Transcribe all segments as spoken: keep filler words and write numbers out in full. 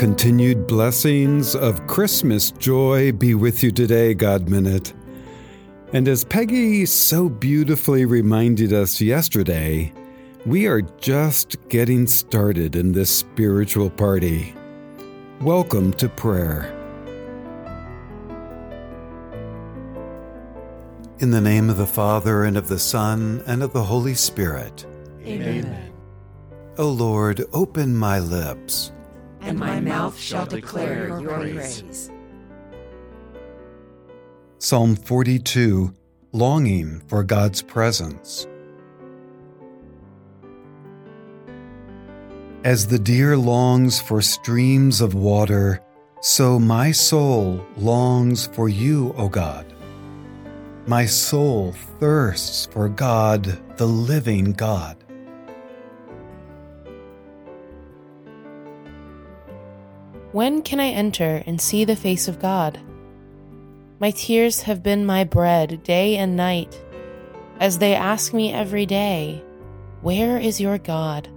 continued blessings of Christmas joy be with you today, God Minute. And as Peggy so beautifully reminded us yesterday, we are just getting started in this spiritual party. Welcome to prayer. In the name of the Father, and of the Son, and of the Holy Spirit. Amen. O Lord, open my lips, and my mouth shall declare your praise. Psalm forty-two, Longing for God's Presence. As the deer longs for streams of water, so my soul longs for you, O God. My soul thirsts for God, the living God. When can I enter and see the face of God? My tears have been my bread day and night, as they ask me every day, "Where is your God?"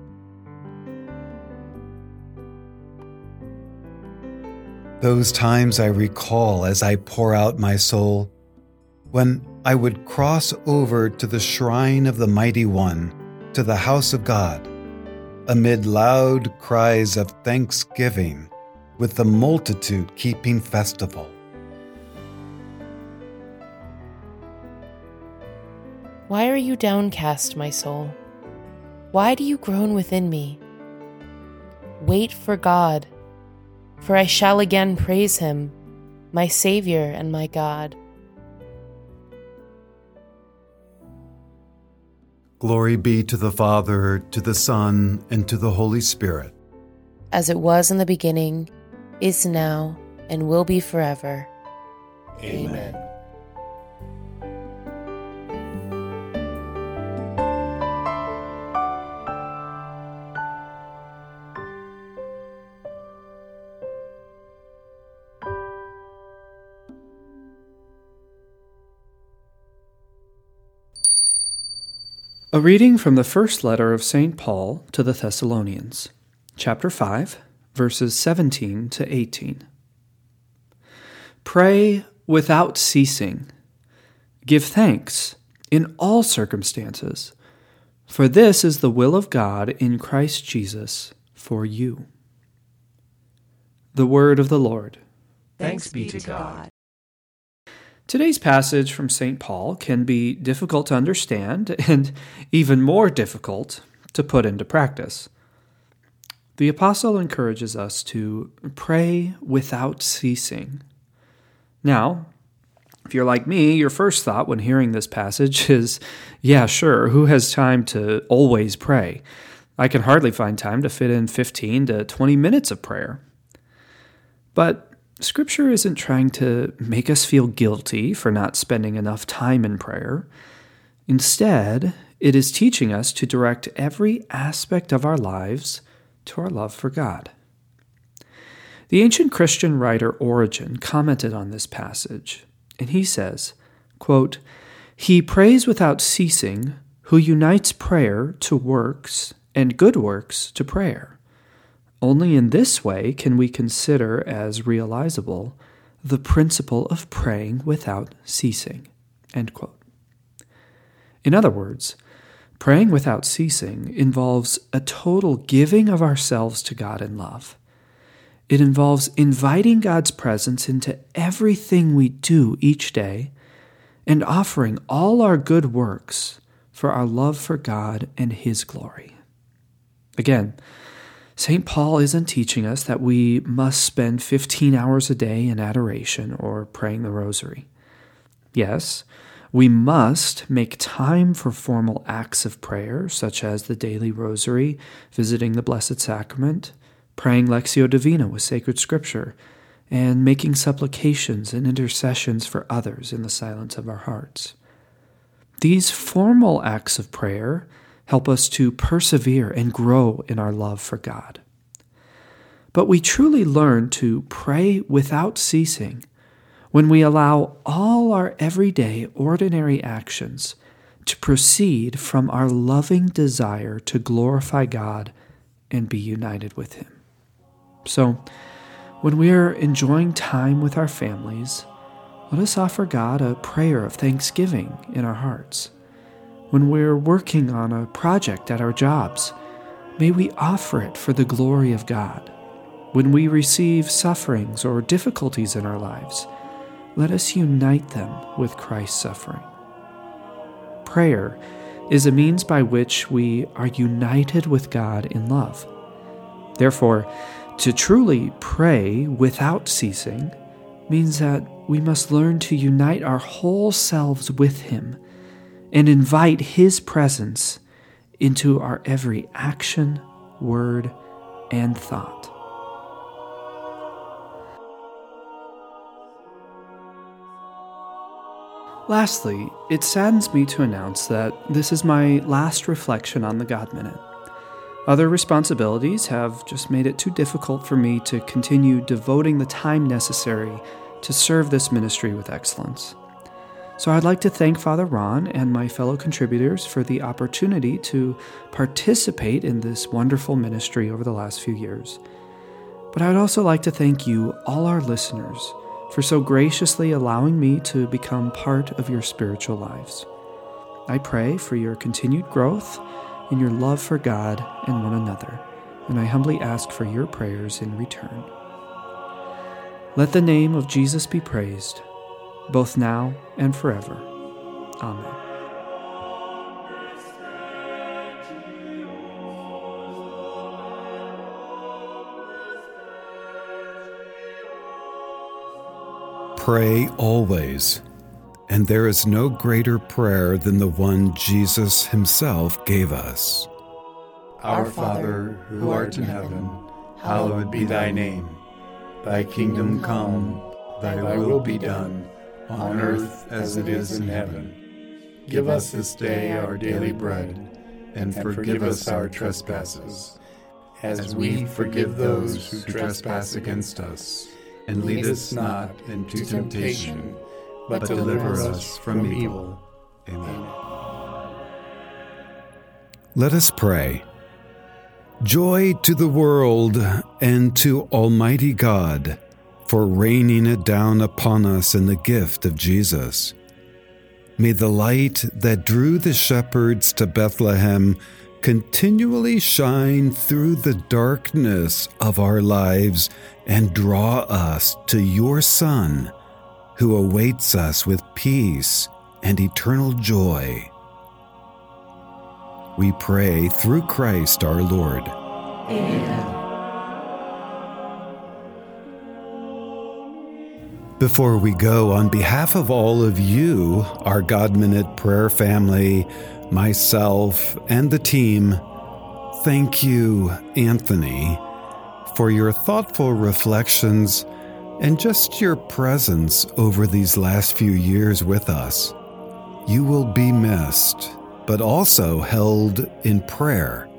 Those times I recall as I pour out my soul, when I would cross over to the shrine of the Mighty One, to the house of God, amid loud cries of thanksgiving, with the multitude keeping festival. Why are you downcast, my soul? Why do you groan within me? Wait for God, for I shall again praise him, my Savior and my God. Glory be to the Father, to the Son, and to the Holy Spirit. As it was in the beginning, is now, and will be forever. Amen. A reading from the first letter of Saint Paul to the Thessalonians, chapter five, verses seventeen to eighteen. Pray without ceasing. Give thanks in all circumstances, for this is the will of God in Christ Jesus for you. The word of the Lord. Thanks be to God. Today's passage from Saint Paul can be difficult to understand and even more difficult to put into practice. The apostle encourages us to pray without ceasing. Now, if you're like me, your first thought when hearing this passage is, yeah, sure, who has time to always pray? I can hardly find time to fit in fifteen to twenty minutes of prayer. But Scripture isn't trying to make us feel guilty for not spending enough time in prayer. Instead, it is teaching us to direct every aspect of our lives to our love for God. The ancient Christian writer Origen commented on this passage, and he says, quote, "He prays without ceasing who unites prayer to works and good works to prayer. Only in this way can we consider as realizable the principle of praying without ceasing." End quote. In other words, praying without ceasing involves a total giving of ourselves to God in love. It involves inviting God's presence into everything we do each day and offering all our good works for our love for God and His glory. Again, Saint Paul isn't teaching us that we must spend fifteen hours a day in adoration or praying the rosary. Yes, we must make time for formal acts of prayer, such as the daily rosary, visiting the Blessed Sacrament, praying Lectio Divina with sacred scripture, and making supplications and intercessions for others in the silence of our hearts. These formal acts of prayer help us to persevere and grow in our love for God. But we truly learn to pray without ceasing when we allow all our everyday, ordinary actions to proceed from our loving desire to glorify God and be united with Him. So, When we are enjoying time with our families, let us offer God a prayer of thanksgiving in our hearts. When we are working on a project at our jobs, may we offer it for the glory of God. When we receive sufferings or difficulties in our lives, let us unite them with Christ's suffering. Prayer is a means by which we are united with God in love. Therefore, to truly pray without ceasing means that we must learn to unite our whole selves with Him and invite His presence into our every action, word, and thought. Lastly, it saddens me to announce that this is my last reflection on the God Minute. Other responsibilities have just made it too difficult for me to continue devoting the time necessary to serve this ministry with excellence. So I'd like to thank Father Ron and my fellow contributors for the opportunity to participate in this wonderful ministry over the last few years. But I would also like to thank you, all our listeners, for so graciously allowing me to become part of your spiritual lives. I pray for your continued growth in your love for God and one another, and I humbly ask for your prayers in return. Let the name of Jesus be praised, both now and forever. Amen. Pray always, and there is no greater prayer than the one Jesus himself gave us. Our Father, who art in heaven, hallowed be thy name. Thy kingdom come, thy will be done, on earth as it is in heaven. Give us this day our daily bread, and forgive us our trespasses, as we forgive those who trespass against us. And lead us not into temptation, but deliver us from evil. Amen. Let us pray. Joy to the world and to Almighty God for raining it down upon us in the gift of Jesus. May the light that drew the shepherds to Bethlehem continually shine through the darkness of our lives and draw us to your Son, who awaits us with peace and eternal joy. We pray through Christ our Lord. Amen. Before we go, on behalf of all of you, our God Minute prayer family, myself, and the team, thank you, Anthony, for your thoughtful reflections and just your presence over these last few years with us. You will be missed, but also held in prayer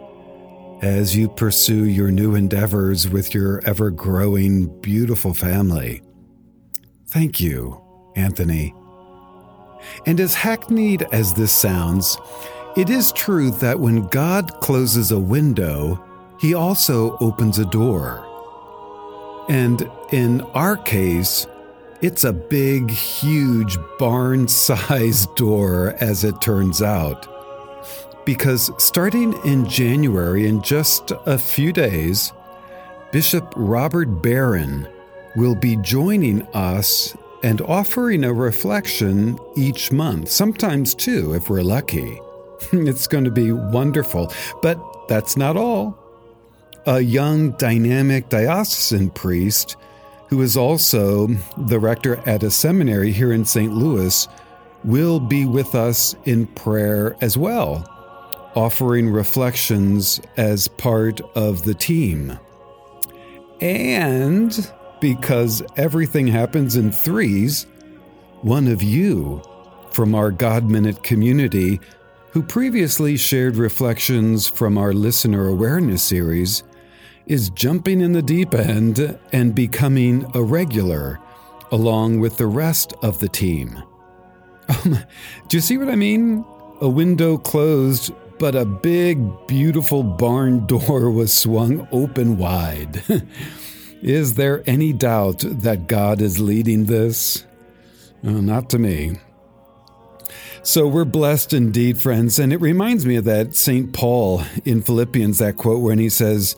as you pursue your new endeavors with your ever-growing, beautiful family. Thank you, Anthony. And as hackneyed as this sounds, it is true that when God closes a window, he also opens a door. And in our case, it's a big, huge, barn-sized door, as it turns out. Because starting in January, in just a few days, Bishop Robert Barron will be joining us and offering a reflection each month, sometimes two if we're lucky. It's going to be wonderful. But that's not all. A young, dynamic diocesan priest, who is also the rector at a seminary here in Saint Louis, will be with us in prayer as well, offering reflections as part of the team. And because everything happens in threes, one of you from our God Minute community, who previously shared reflections from our Listener Awareness series, is jumping in the deep end and becoming a regular, along with the rest of the team. Um, do you see what I mean? A window closed, but a big, beautiful barn door was swung open wide. Is there any doubt that God is leading this? Uh, not to me. So we're blessed indeed, friends. And it reminds me of that Saint Paul in Philippians, that quote when he says,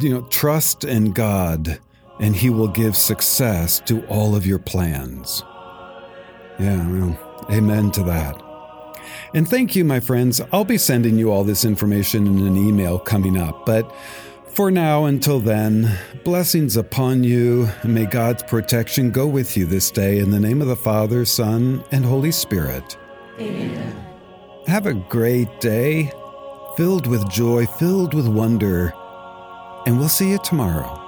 you know, trust in God and he will give success to all of your plans. Yeah, well, amen to that. And thank you, my friends. I'll be sending you all this information in an email coming up. But for now, until then, blessings upon you. And may God's protection go with you this day in the name of the Father, Son, and Holy Spirit. Amen. Have a great day, filled with joy, filled with wonder, and we'll see you tomorrow.